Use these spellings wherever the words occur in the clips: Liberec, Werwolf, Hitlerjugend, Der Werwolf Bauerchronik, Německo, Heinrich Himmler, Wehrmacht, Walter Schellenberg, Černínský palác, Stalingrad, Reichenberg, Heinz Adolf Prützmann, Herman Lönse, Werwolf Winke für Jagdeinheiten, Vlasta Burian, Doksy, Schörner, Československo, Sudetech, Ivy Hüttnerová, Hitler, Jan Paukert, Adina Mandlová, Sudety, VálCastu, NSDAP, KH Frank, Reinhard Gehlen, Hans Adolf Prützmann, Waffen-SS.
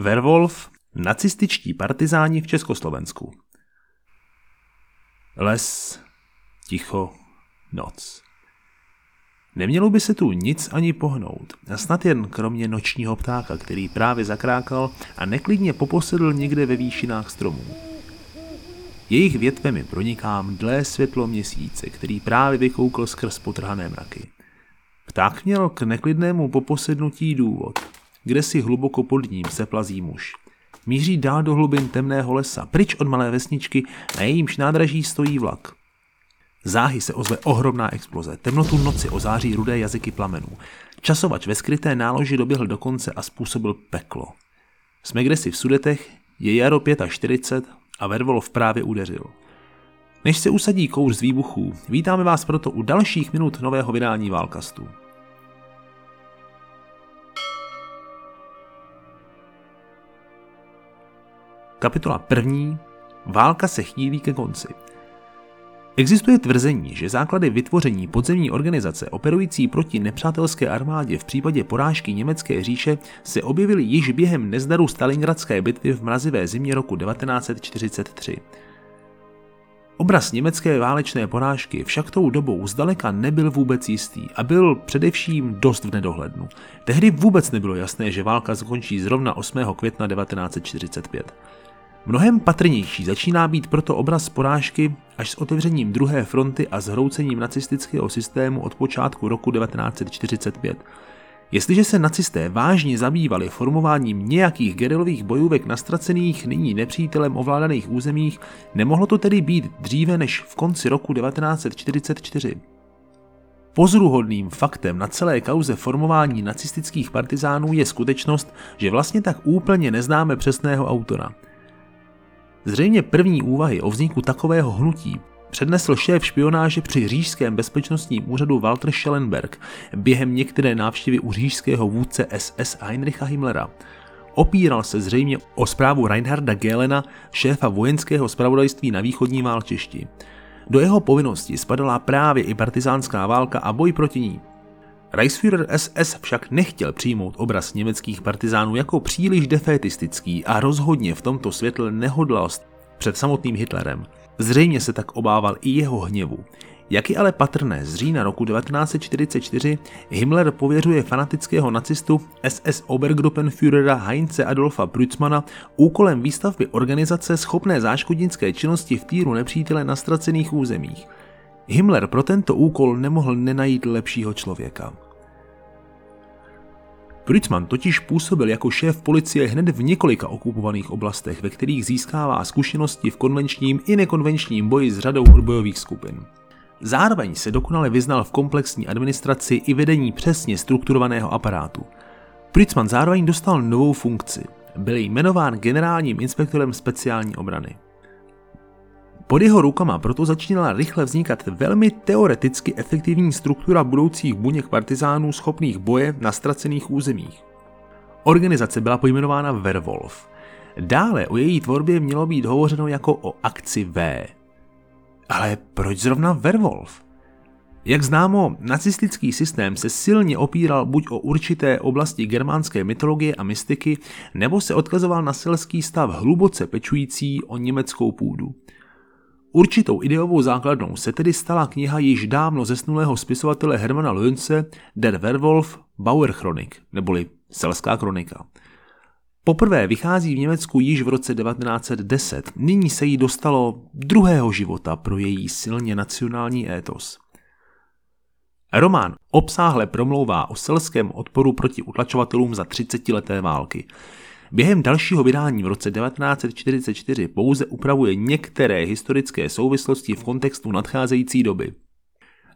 Werwolf, nacističtí partizáni v Československu. Les, ticho, noc. Nemělo by se tu nic ani pohnout, a snad jen kromě nočního ptáka, který právě zakrákal a neklidně poposedl někde ve výšinách stromů. Jejich větvemi proniká mdlé světlo měsíce, který právě vykoukl skrz potrhané mraky. Pták měl k neklidnému poposednutí důvod, kde si hluboko pod ním se plazí muž. Míří dál do hlubin temného lesa, pryč od malé vesničky, na jejímž nádraží stojí vlak. Záhy se ozve ohromná exploze, temnotu noci ozáří rudé jazyky plamenů. Časovač ve skryté náloži doběhl do konce a způsobil peklo. Jsme kdesi v Sudetech, je jaro 45 a Werwolf právě udeřil. Než se usadí kouř z výbuchů, vítáme vás proto u dalších minut nového vydání VálCastu. Kapitola 1. Válka se chýlí ke konci. Existuje tvrzení, že základy vytvoření podzemní organizace operující proti nepřátelské armádě v případě porážky Německé říše se objevily již během nezdaru Stalingradské bitvy v mrazivé zimě roku 1943. Obraz německé válečné porážky však tou dobou zdaleka nebyl vůbec jistý a byl především dost v nedohlednu. Tehdy vůbec nebylo jasné, že válka skončí zrovna 8. května 1945. Mnohem patrnější začíná být proto obraz porážky až s otevřením druhé fronty a zhroucením nacistického systému od počátku roku 1945. Jestliže se nacisté vážně zabývali formováním nějakých gerilových bojůvek na ztracených, nyní nepřítelem ovládaných územích, nemohlo to tedy být dříve než v konci roku 1944. Pozoruhodným faktem na celé kauze formování nacistických partizánů je skutečnost, že vlastně tak úplně neznáme přesného autora. Zřejmě první úvahy o vzniku takového hnutí přednesl šéf špionáže při Říšském bezpečnostním úřadu Walter Schellenberg během některé návštěvy u říšského vůdce SS Heinricha Himmlera. Opíral se zřejmě o zprávu Reinharda Gehlena, šéfa vojenského zpravodajství na východní válčišti. Do jeho povinnosti spadala právě i partizánská válka a boj proti ní. Reichsführer SS však nechtěl přijmout obraz německých partizánů jako příliš defétistický a rozhodně v tomto světle nehodlal před samotným Hitlerem. Zřejmě se tak obával i jeho hněvu. Jak je ale patrné z října roku 1944, Himmler pověřuje fanatického nacistu SS Obergruppenführera Heinze Adolfa Prützmana úkolem výstavby organizace schopné záškodnické činnosti v týru nepřítele na ztracených územích. Himmler pro tento úkol nemohl nenajít lepšího člověka. Prützmann totiž působil jako šéf policie hned v několika okupovaných oblastech, ve kterých získává zkušenosti v konvenčním i nekonvenčním boji s řadou odbojových skupin. Zároveň se dokonale vyznal v komplexní administraci i vedení přesně strukturovaného aparátu. Prützmann zároveň dostal novou funkci. Byl jmenován generálním inspektorem speciální obrany. Pod jeho rukama proto začínala rychle vznikat velmi teoreticky efektivní struktura budoucích buněk partizánů schopných boje na ztracených územích. Organizace byla pojmenována Werwolf. Dále o její tvorbě mělo být hovořeno jako o akci V. Ale proč zrovna Werwolf? Jak známo, nacistický systém se silně opíral buď o určité oblasti germánské mytologie a mystiky, nebo se odkazoval na selský stav hluboce pečující o německou půdu. Určitou ideovou základnou se tedy stala kniha již dávno zesnulého spisovatele Hermana Lönse Der Werwolf Bauerchronik, neboli Selská kronika. Poprvé vychází v Německu již v roce 1910, nyní se jí dostalo druhého života pro její silně nacionální étos. Román obsáhle promlouvá o selském odporu proti utlačovatelům za 30leté války. Během dalšího vydání v roce 1944 pouze upravuje některé historické souvislosti v kontextu nadcházející doby.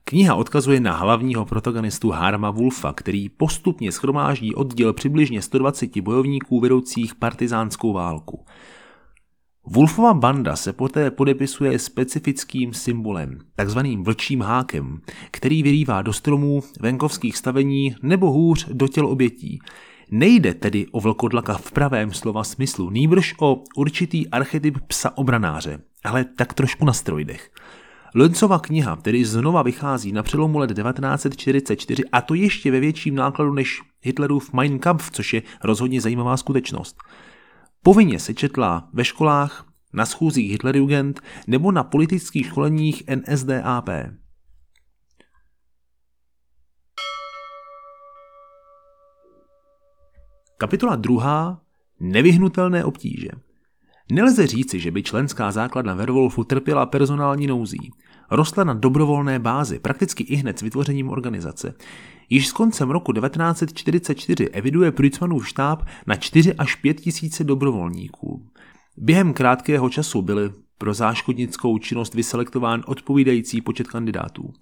Kniha odkazuje na hlavního protagonistu Harma Wolfa, který postupně shromáždí oddíl přibližně 120 bojovníků vedoucích partizánskou válku. Wolfova banda se poté podepisuje specifickým symbolem, takzvaným vlčím hákem, který vyrývá do stromů, venkovských stavení nebo hůř do těl obětí. Nejde tedy o vlkodlaka v pravém slova smyslu, nýbrž o určitý archetyp psa obranáře, ale tak trošku na steroidech. Lönsova kniha tedy znova vychází na přelomu let 1944, a to ještě ve větším nákladu než Hitlerův Mein Kampf, což je rozhodně zajímavá skutečnost. Povinně se četla ve školách, na schůzích Hitlerjugend nebo na politických školeních NSDAP. Kapitola 2. Nevyhnutelné obtíže. Nelze říci, že by členská základna Werwolfu trpěla personální nouzí. Rostla na dobrovolné bázi, prakticky ihned s vytvořením organizace. Již s koncem roku 1944 eviduje Prützmannův štáb na 4 až 5 tisíce dobrovolníků. Během krátkého času byly pro záškodnickou činnost vyselektován odpovídající počet kandidátů.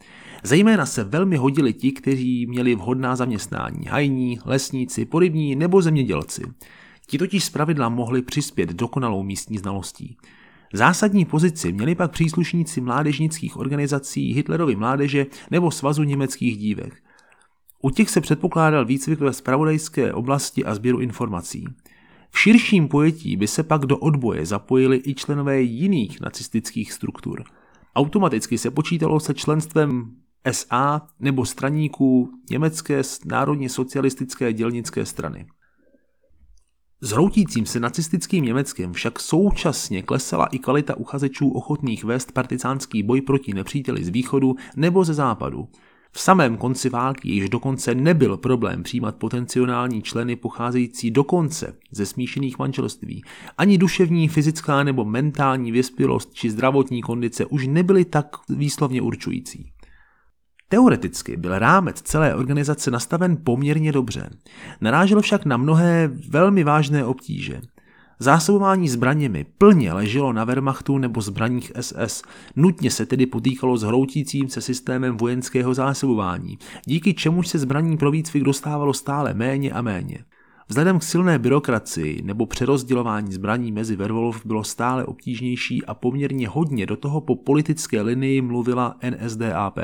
Zejména se velmi hodili ti, kteří měli vhodná zaměstnání, hajní, lesníci, porybní nebo zemědělci. Ti totiž zpravidla mohli přispět dokonalou místní znalostí. Zásadní pozici měli pak příslušníci mládežnických organizací Hitlerovy mládeže nebo Svazu německých dívek. U těch se předpokládal výcvik ve zpravodajské oblasti a sběru informací. V širším pojetí by se pak do odboje zapojili i členové jiných nacistických struktur. Automaticky se počítalo se členstvem SA nebo straníků Německé národně socialistické dělnické strany. S hroutícím se nacistickým Německem však současně klesala i kvalita uchazečů ochotných vést partyzánský boj proti nepříteli z východu nebo ze západu. V samém konci války již dokonce nebyl problém přijímat potenciální členy pocházející dokonce ze smíšených manželství. Ani duševní, fyzická nebo mentální vyspělost či zdravotní kondice už nebyly tak výslovně určující. Teoreticky byl rámec celé organizace nastaven poměrně dobře. Narážel však na mnohé velmi vážné obtíže. Zásobování zbraněmi plně leželo na Wehrmachtu nebo zbraních SS, nutně se tedy potýkalo s hroutícím se systémem vojenského zásobování, díky čemuž se zbraní pro výcvik dostávalo stále méně a méně. Vzhledem k silné byrokracii nebo přerozdělování zbraní mezi Werwolf bylo stále obtížnější a poměrně hodně do toho po politické linii mluvila NSDAP.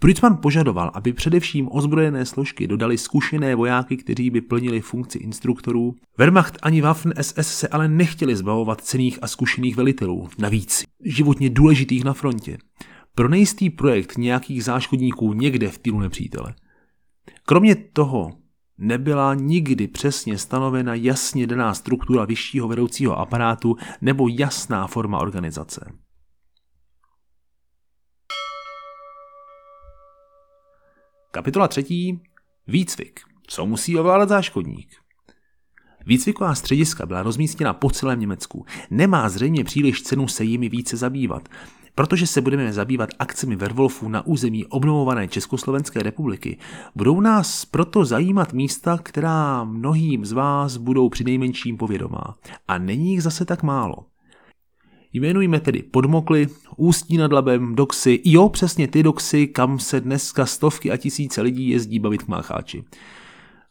Prützmann požadoval, aby především ozbrojené složky dodali zkušené vojáky, kteří by plnili funkci instruktorů. Wehrmacht ani Waffen-SS se ale nechtěli zbavovat cenných a zkušených velitelů, navíc životně důležitých na frontě. Pro nejistý projekt nějakých záškodníků někde v týlu nepřítele. Kromě toho nebyla nikdy přesně stanovena jasně daná struktura vyššího vedoucího aparátu nebo jasná forma organizace. Kapitola 3. Výcvik. Co musí ovládat záškodník? Výcviková střediska byla rozmístěna po celém Německu. Nemá zřejmě příliš cenu se jimi více zabývat, protože se budeme zabývat akcemi Werwolfů na území obnovované Československé republiky. Budou nás proto zajímat místa, která mnohým z vás budou přinejmenším povědomá. A není jich zase tak málo. Jmenujme tedy Podmokly, Ústí nad Labem, Doksy, jo, přesně ty Doksy, kam se dneska stovky a tisíce lidí jezdí bavit k mácháči.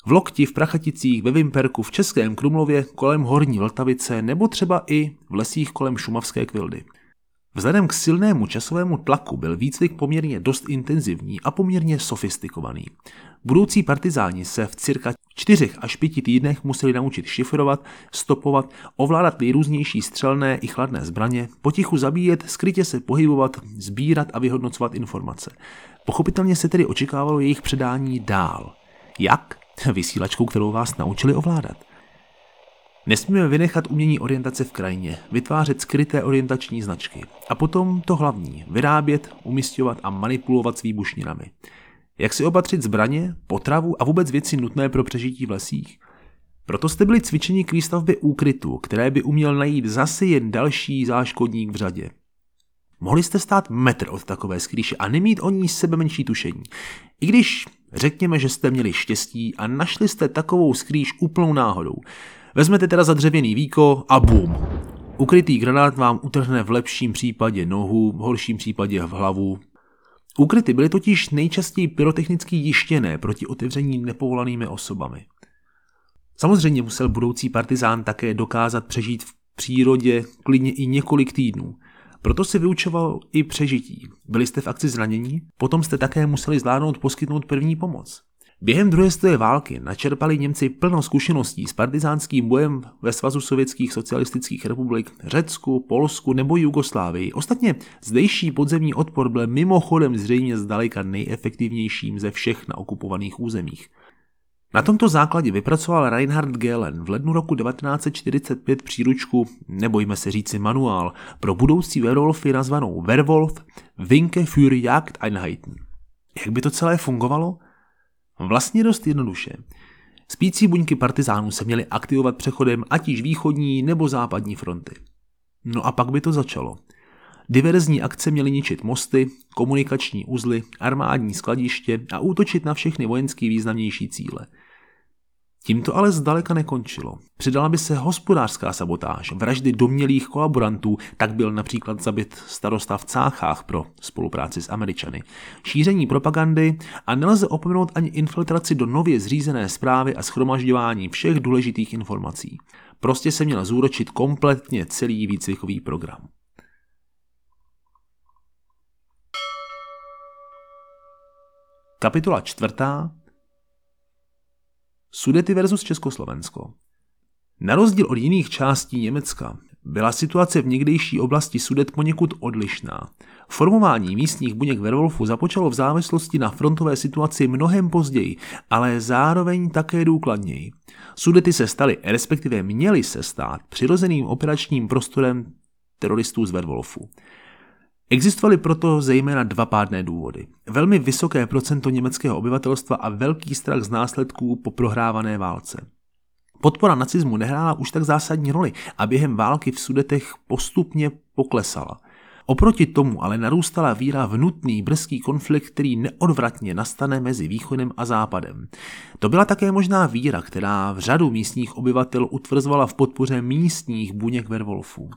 V Lokti, v Prachaticích, ve Vimperku, v Českém Krumlově, kolem Horní Vltavice nebo třeba i v lesích kolem Šumavské Kvildy. Vzhledem k silnému časovému tlaku byl výcvik poměrně dost intenzivní a poměrně sofistikovaný. Budoucí partizáni se v cirka 4 až 5 týdnech museli naučit šifrovat, stopovat, ovládat nejrůznější střelné i chladné zbraně, potichu zabíjet, skrytě se pohybovat, sbírat a vyhodnocovat informace. Pochopitelně se tedy očekávalo jejich předání dál. Jak? Vysílačkou, kterou vás naučili ovládat. Nesmíme vynechat umění orientace v krajině, vytvářet skryté orientační značky a potom to hlavní, vyrábět, umisťovat a manipulovat s výbušninami. Jak si opatřit zbraně, potravu a vůbec věci nutné pro přežití v lesích? Proto jste byli cvičeni k výstavbě úkrytu, které by uměl najít zase jen další záškodník v řadě. Mohli jste stát metr od takové skrýše a nemít o ní sebe menší tušení. I když řekněme, že jste měli štěstí a našli jste takovou skrýš úplnou náhodou. Vezmete teda za dřevěný víko a bum. Ukrytý granát vám utrhne v lepším případě nohu, v horším případě v hlavu. Úkryty byly totiž nejčastěji pyrotechnicky jištěné proti otevření nepovolanými osobami. Samozřejmě musel budoucí partizán také dokázat přežít v přírodě klidně i několik týdnů. Proto si vyučoval i přežití. Byli jste v akci zranění, potom jste také museli zvládnout poskytnout první pomoc. Během druhé světové války načerpali Němci plno zkušeností s partizánským bojem ve Svazu sovětských socialistických republik, Řecku, Polsku nebo Jugoslávii. Ostatně zdejší podzemní odpor byl mimochodem zřejmě zdaleka nejefektivnějším ze všech na okupovaných územích. Na tomto základě vypracoval Reinhard Gehlen v lednu roku 1945 příručku, nebojme se říci manuál, pro budoucí werwolfy nazvanou Werwolf Winke für Jagdeinheiten. Jak by to celé fungovalo? Vlastně dost jednoduše. Spící buňky partizánů se měly aktivovat přechodem ať již východní nebo západní fronty. No a pak by to začalo. Diverzní akce měly ničit mosty, komunikační uzly, armádní skladiště a útočit na všechny vojensky významnější cíle. Tím to ale zdaleka nekončilo. Přidala by se hospodářská sabotáž, vraždy domnělých kolaborantů, tak byl například zabit starosta v Cáchách pro spolupráci s Američany, šíření propagandy a nelze opomenout ani infiltraci do nově zřízené správy a shromažďování všech důležitých informací. Prostě se měl zúročit kompletně celý výcvikový program. Kapitola 4. Sudety versus Československo. Na rozdíl od jiných částí Německa byla situace v někdejší oblasti Sudet poněkud odlišná. Formování místních buněk Werwolfu započalo v závislosti na frontové situaci mnohem později, ale zároveň také důkladněji. Sudety se staly, respektive měly se stát, přirozeným operačním prostorem teroristů z Werwolfu. Existovaly proto zejména dva pádné důvody. Velmi vysoké procento německého obyvatelstva a velký strach z následků po prohrávané válce. Podpora nacismu nehrála už tak zásadní roli a během války v Sudetech postupně poklesala. Oproti tomu ale narůstala víra v nutný brzký konflikt, který neodvratně nastane mezi východem a západem. To byla také možná víra, která v řadu místních obyvatel utvrzovala v podpoře místních buněk Werwolfů.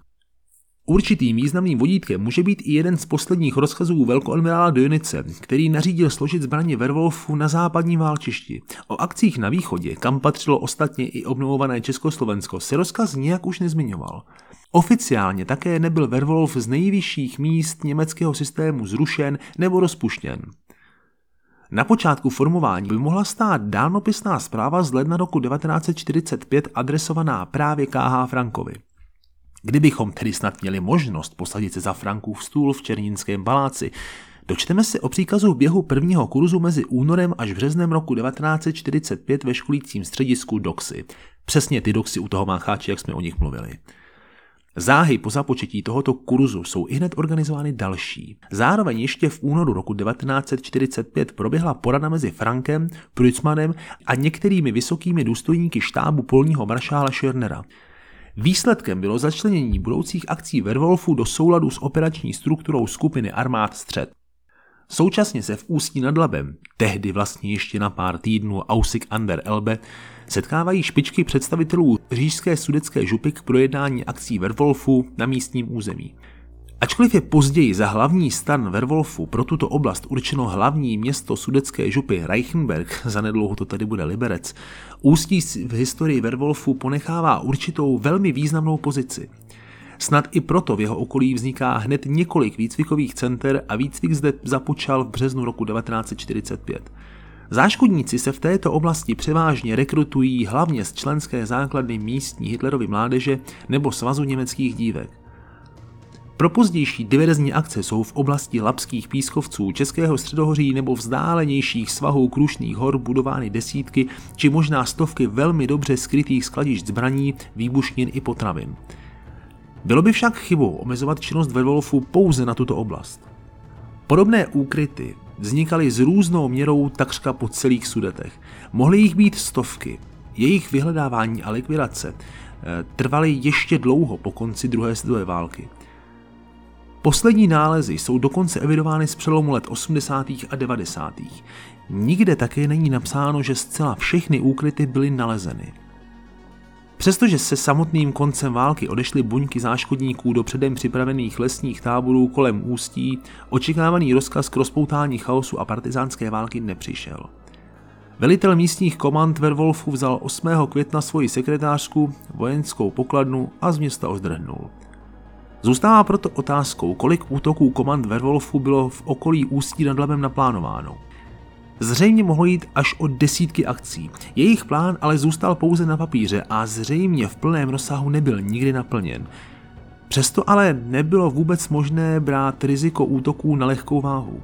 Určitým významným vodítkem může být i jeden z posledních rozkazů velkoadmirála Dönice, který nařídil složit zbraně Werwolfu na západním válčišti. O akcích na východě, kam patřilo ostatně i obnovované Československo, se rozkaz nějak už nezmiňoval. Oficiálně také nebyl Werwolf z nejvyšších míst německého systému zrušen nebo rozpuštěn. Na počátku formování by mohla stát dálnopisná zpráva z ledna roku 1945 adresovaná právě KH Frankovi. Kdybychom tedy snad měli možnost posadit se za Frankův stůl v Černínském paláci, dočteme se o příkazu v běhu prvního kurzu mezi únorem až březnem roku 1945 ve školícím středisku Doxy. Přesně ty Doxy u toho mácháči, jak jsme o nich mluvili. Záhy po započetí tohoto kurzu jsou ihned organizovány další. Zároveň ještě v únoru roku 1945 proběhla porada mezi Frankem, Prützmannem a některými vysokými důstojníky štábu polního maršála Schörnera. Výsledkem bylo začlenění budoucích akcí Werwolfu do souladu s operační strukturou skupiny armád Střed. Současně se v Ústí nad Labem, tehdy vlastně ještě na pár týdnů Aussig an der Elbe, setkávají špičky představitelů říšské sudetské župy k projednání akcí Werwolfu na místním území. Ačkoliv je později za hlavní stan Werwolfu pro tuto oblast určeno hlavní město sudetské župy Reichenberg, zanedlouho to tady bude Liberec, Ústí v historii Werwolfu ponechává určitou velmi významnou pozici. Snad i proto v jeho okolí vzniká hned několik výcvikových center a výcvik zde započal v březnu roku 1945. Záškodníci se v této oblasti převážně rekrutují hlavně z členské základny místní Hitlerovy mládeže nebo svazu německých dívek. Pro pozdější diverzní akce jsou v oblasti Labských pískovců, Českého středohoří nebo vzdálenějších svahů Krušných hor budovány desítky či možná stovky velmi dobře skrytých skladišť zbraní, výbušnin i potravin. Bylo by však chybou omezovat činnost Werwolfu pouze na tuto oblast. Podobné úkryty vznikaly s různou měrou takřka po celých Sudetech. Mohly jich být stovky. Jejich vyhledávání a likvidace trvaly ještě dlouho po konci druhé světové války. Poslední nálezy jsou dokonce evidovány z přelomu let 80. a 90. Nikde také není napsáno, že zcela všechny úkryty byly nalezeny. Přestože se samotným koncem války odešly buňky záškodníků do předem připravených lesních táborů kolem Ústí, očekávaný rozkaz k rozpoutání chaosu a partizánské války nepřišel. Velitel místních komand Werwolfu vzal 8. května svoji sekretářku, vojenskou pokladnu a z města ozdrhnul. Zůstává proto otázkou, kolik útoků komand Werwolfu bylo v okolí Ústí nad Labem naplánováno. Zřejmě mohlo jít až o desítky akcí. Jejich plán ale zůstal pouze na papíře a zřejmě v plném rozsahu nebyl nikdy naplněn. Přesto ale nebylo vůbec možné brát riziko útoků na lehkou váhu.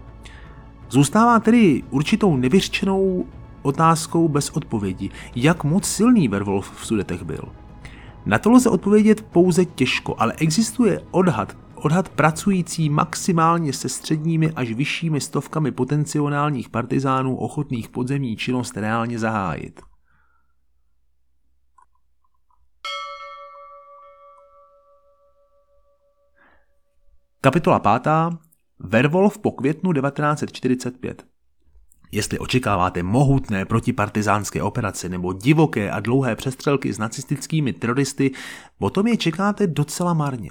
Zůstává tedy určitou nevyřčenou otázkou bez odpovědi, jak moc silný Werwolf v Sudetech byl. Na to lze odpovědět pouze těžko, ale existuje odhad pracující maximálně se středními až vyššími stovkami potenciálních partizánů ochotných podzemní činnost reálně zahájit. Kapitola 5. Werwolf po květnu 1945. Jestli očekáváte mohutné protipartizánské operace nebo divoké a dlouhé přestřelky s nacistickými teroristy, potom je čekáte docela marně.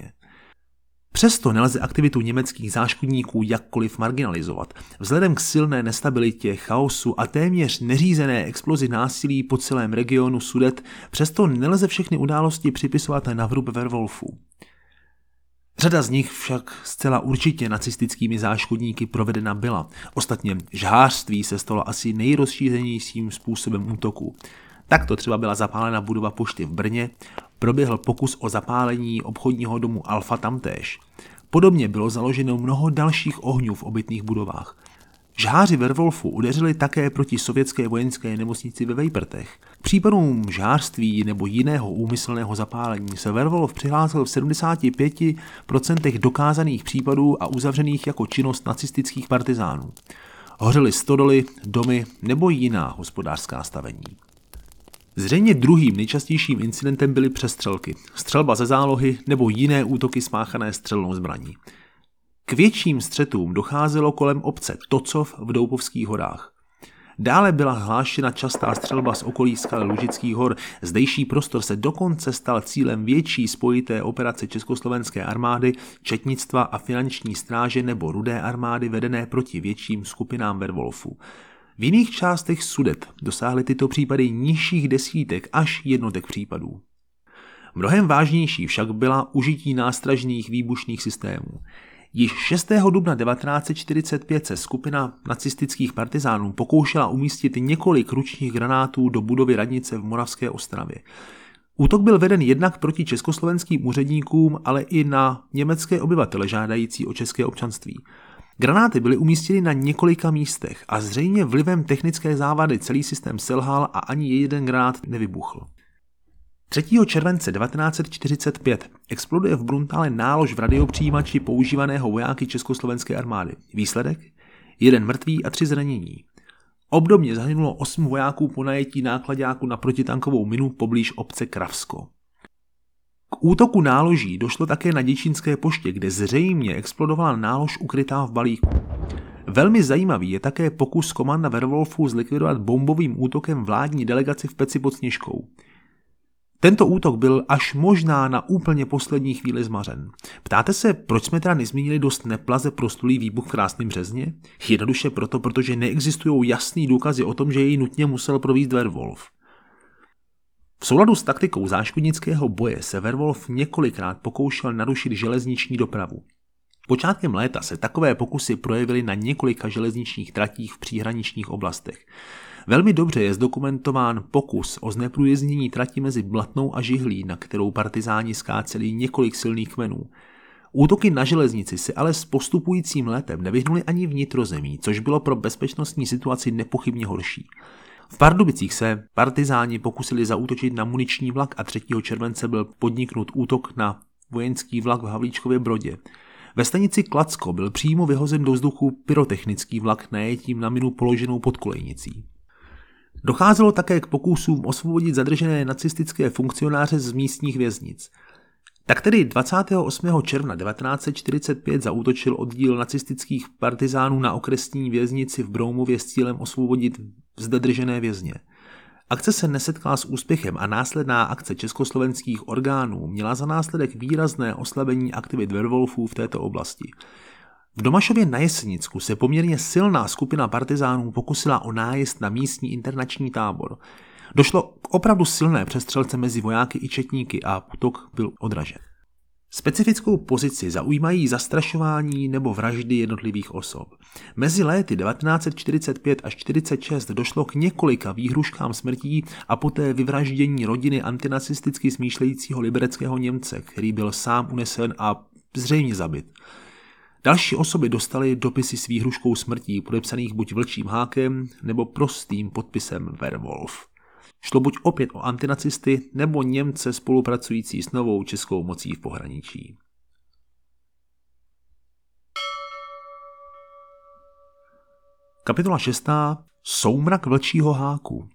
Přesto nelze aktivitu německých záškodníků jakkoliv marginalizovat. Vzhledem k silné nestabilitě, chaosu a téměř neřízené explozi násilí po celém regionu Sudet, přesto nelze všechny události připisovat na vrub Werwolfu. Řada z nich však zcela určitě nacistickými záškodníky provedena byla. Ostatně žhářství se stalo asi nejrozšířenějším způsobem útoku. Takto třeba byla zapálena budova pošty v Brně, proběhl pokus o zapálení obchodního domu Alfa tamtéž. Podobně bylo založeno mnoho dalších ohňů v obytných budovách. Žháři Werwolfu udeřili také proti sovětské vojenské nemocnici ve Vejprtech. K případům žhářství nebo jiného úmyslného zapálení se Werwolf přihlásil v 75% dokázaných případů a uzavřených jako činnost nacistických partizánů. Hořely stodoly, domy nebo jiná hospodářská stavení. Zřejmě druhým nejčastějším incidentem byly přestřelky, střelba ze zálohy nebo jiné útoky spáchané střelnou zbraní. K větším střetům docházelo kolem obce Tocov v Doupovských horách. Dále byla hlášena častá střelba z okolí skal Lužických hor, zdejší prostor se dokonce stal cílem větší spojité operace Československé armády, četnictva a finanční stráže nebo Rudé armády vedené proti větším skupinám Werwolfu. V jiných částech Sudet dosáhly tyto případy nižších desítek až jednotek případů. Mnohem vážnější však byla užití nástražných výbušných systémů. Již 6. dubna 1945 se skupina nacistických partizánů pokoušela umístit několik ručních granátů do budovy radnice v Moravské Ostravě. Útok byl veden jednak proti československým úředníkům, ale i na německé obyvatele žádající o české občanství. Granáty byly umístěny na několika místech a zřejmě vlivem technické závady celý systém selhal a ani jeden granát nevybuchl. 3. července 1945 exploduje v Bruntále nálož v radiopřijímači používaného vojáky Československé armády. Výsledek? 1 mrtvý a 3 zranění. Obdobně zahynulo 8 vojáků po najetí nákladáku na protitankovou minu poblíž obce Kravsko. K útoku náloží došlo také na Děčínské poště, kde zřejmě explodovala nálož ukrytá v balíku. Velmi zajímavý je také pokus komanda Werwolfu zlikvidovat bombovým útokem vládní delegaci v Peci pod Sněžkou. Tento útok byl až možná na úplně poslední chvíli zmařen. Ptáte se, proč jsme teda nezmínili dost neplaze prostulý výbuch v Krásném Březně? Jednoduše proto, protože neexistují jasný důkazy o tom, že jej nutně musel provést Werwolf. V souladu s taktikou záškodnického boje se Werwolf několikrát pokoušel narušit železniční dopravu. Počátkem léta se takové pokusy projevily na několika železničních tratích v příhraničních oblastech. Velmi dobře je zdokumentován pokus o zneprůjezdnění trati mezi Blatnou a Žihlí, na kterou partizáni skáceli několik silných kmenů. Útoky na železnici se ale s postupujícím létem nevyhnuly ani vnitrozemí, což bylo pro bezpečnostní situaci nepochybně horší. V Pardubicích se partizáni pokusili zaútočit na muniční vlak a 3. července byl podniknut útok na vojenský vlak v Havlíčkově Brodě. Ve stanici Klacko byl přímo vyhozen do vzduchu pyrotechnický vlak najetím na minu položenou pod kolejnicí. Docházelo také k pokusům osvobodit zadržené nacistické funkcionáře z místních věznic. Tak tedy 28. června 1945 zaútočil oddíl nacistických partizánů na okresní věznici v Broumově s cílem osvobodit zadržené vězně. Akce se nesetkala s úspěchem a následná akce československých orgánů měla za následek výrazné oslabení aktivit Werwolfů v této oblasti. V Domašově na Jesenicku se poměrně silná skupina partizánů pokusila o nájezd na místní internační tábor. Došlo k opravdu silné přestřelce mezi vojáky i četníky a útok byl odražen. Specifickou pozici zaujímají zastrašování nebo vraždy jednotlivých osob. Mezi léty 1945 až 1946 došlo k několika výhruškám smrtí a poté vyvraždění rodiny antinacisticky smýšlejícího libereckého Němce, který byl sám unesen a zřejmě zabit. Další osoby dostaly dopisy s výhruškou smrtí, podepsaných buď vlčím hákem nebo prostým podpisem Werwolf. Šlo buď opět o antinacisty nebo Němce spolupracující s novou českou mocí v pohraničí. Kapitola 6. Soumrak vlčího háku.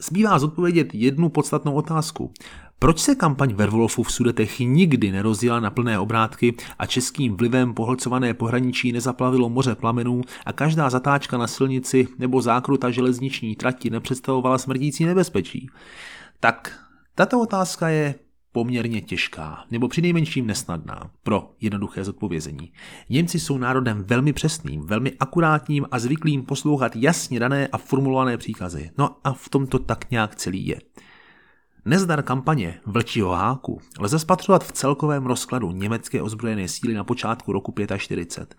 Zbývá zodpovědět jednu podstatnou otázku. Proč se kampaň Werwolfu v Sudetech nikdy nerozjela na plné obrátky a českým vlivem pohlcované pohraničí nezaplavilo moře plamenů a každá zatáčka na silnici nebo zákruta železniční trati nepředstavovala smrtící nebezpečí? Tak tato otázka je poměrně těžká, nebo přinejmenším nesnadná pro jednoduché zodpovězení. Němci jsou národem velmi přesným, velmi akurátním a zvyklým poslouchat jasně dané a formulované příkazy. No a v tom to tak nějak celý je. Nezdar kampaně Vlčího háku lze spatřovat v celkovém rozkladu německé ozbrojené síly na počátku roku 45.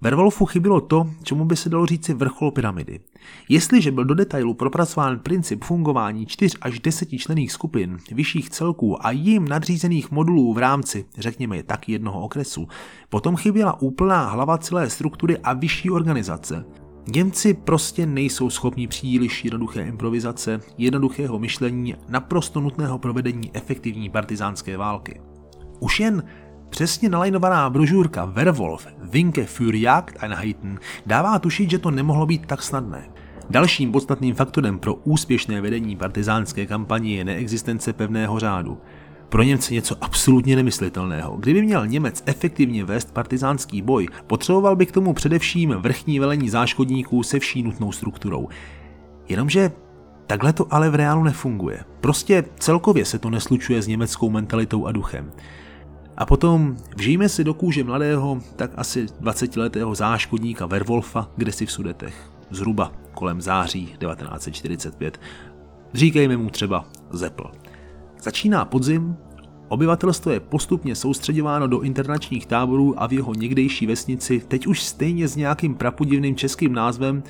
Werwolfu chybilo to, čemu by se dalo říci vrchol pyramidy. Jestliže byl do detailu propracován princip fungování 4 až 10 členných skupin, vyšších celků a jim nadřízených modulů v rámci, řekněme, tak jednoho okresu, potom chyběla úplná hlava celé struktury a vyšší organizace. Němci prostě nejsou schopni příliš jednoduché improvizace, jednoduchého myšlení, naprosto nutného provedení efektivní partyzánské války. Už jen přesně nalajnovaná brožurka Werwolf Winke für Jagdeinheiten dává tušit, že to nemohlo být tak snadné. Dalším podstatným faktorem pro úspěšné vedení partyzánské kampaně je neexistence pevného řádu. Pro Němce něco absolutně nemyslitelného. Kdyby měl Němec efektivně vést partyzánský boj, potřeboval by k tomu především vrchní velení záškodníků se vší nutnou strukturou. Jenomže takhle to ale v reálu nefunguje. Prostě celkově se to neslučuje s německou mentalitou a duchem. A potom vžijme si do kůže mladého, tak asi 20-letého záškodníka Werwolfa kdesi v Sudetech, zhruba kolem září 1945. Říkejme mu třeba Zeppel. Začíná podzim, obyvatelstvo je postupně soustředěváno do internačních táborů a v jeho někdejší vesnici, teď už stejně s nějakým prapodivným českým názvem,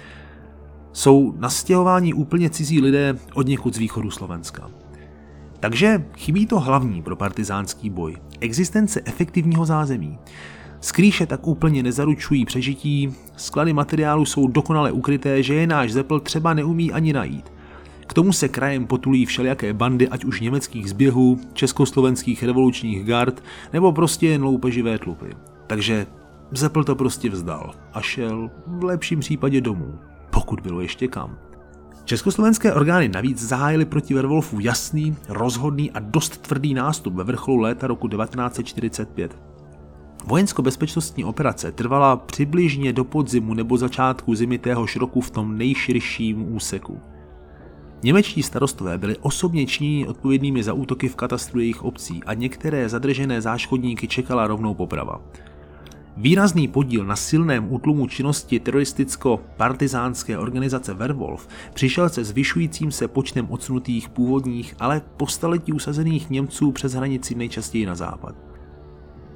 jsou nastěhováni úplně cizí lidé od někud z východu Slovenska. Takže chybí to hlavní pro partyzánský boj, existence efektivního zázemí. Skrýše tak úplně nezaručují přežití, sklady materiálu jsou dokonale ukryté, že je náš Zeppel třeba neumí ani najít. K tomu se krajem potulí všelijaké bandy, ať už německých zběhů, československých revolučních gard, nebo prostě jen loupeživé tlupy. Takže Zeppel to prostě vzdal a šel v lepším případě domů, pokud bylo ještě kam. Československé orgány navíc zahájily proti Werwolfu jasný, rozhodný a dost tvrdý nástup ve vrcholu léta roku 1945. Vojensko-bezpečnostní operace trvala přibližně do podzimu nebo začátku zimy téhož roku v tom nejširším úseku. Němečtí starostové byli osobně činěni odpovědnými za útoky v katastru jejich obcí a některé zadržené záškodníky čekala rovnou poprava. Výrazný podíl na silném útlumu činnosti teroristicko-partizánské organizace Werwolf přišel se zvyšujícím se počtem odsunutých původních, ale po staletí usazených Němců přes hranici nejčastěji na západ.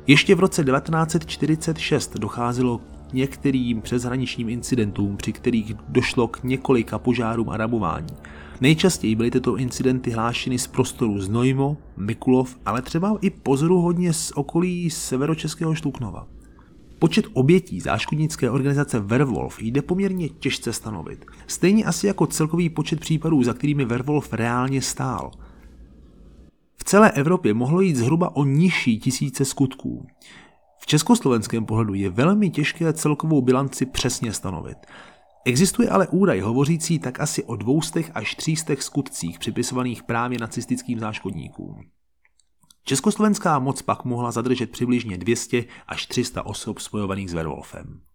Ještě v roce 1946 docházelo k některým přeshraničním incidentům, při kterých došlo k několika požárům a rabování. Nejčastěji byly tyto incidenty hlášeny z prostoru Znojmo, Mikulov, ale třeba i pozoruhodně z okolí severočeského Štuknova. Počet obětí záškodnické organizace Werwolf jde poměrně těžce stanovit. Stejně asi jako celkový počet případů, za kterými Werwolf reálně stál. V celé Evropě mohlo jít zhruba o nižší tisíce skutků. V československém pohledu je velmi těžké celkovou bilanci přesně stanovit. Existuje ale údaj hovořící tak asi o 200 až 300 skutcích připisovaných právě nacistickým záškodníkům. Československá moc pak mohla zadržet přibližně 200 až 300 osob spojovaných s Werwolfem.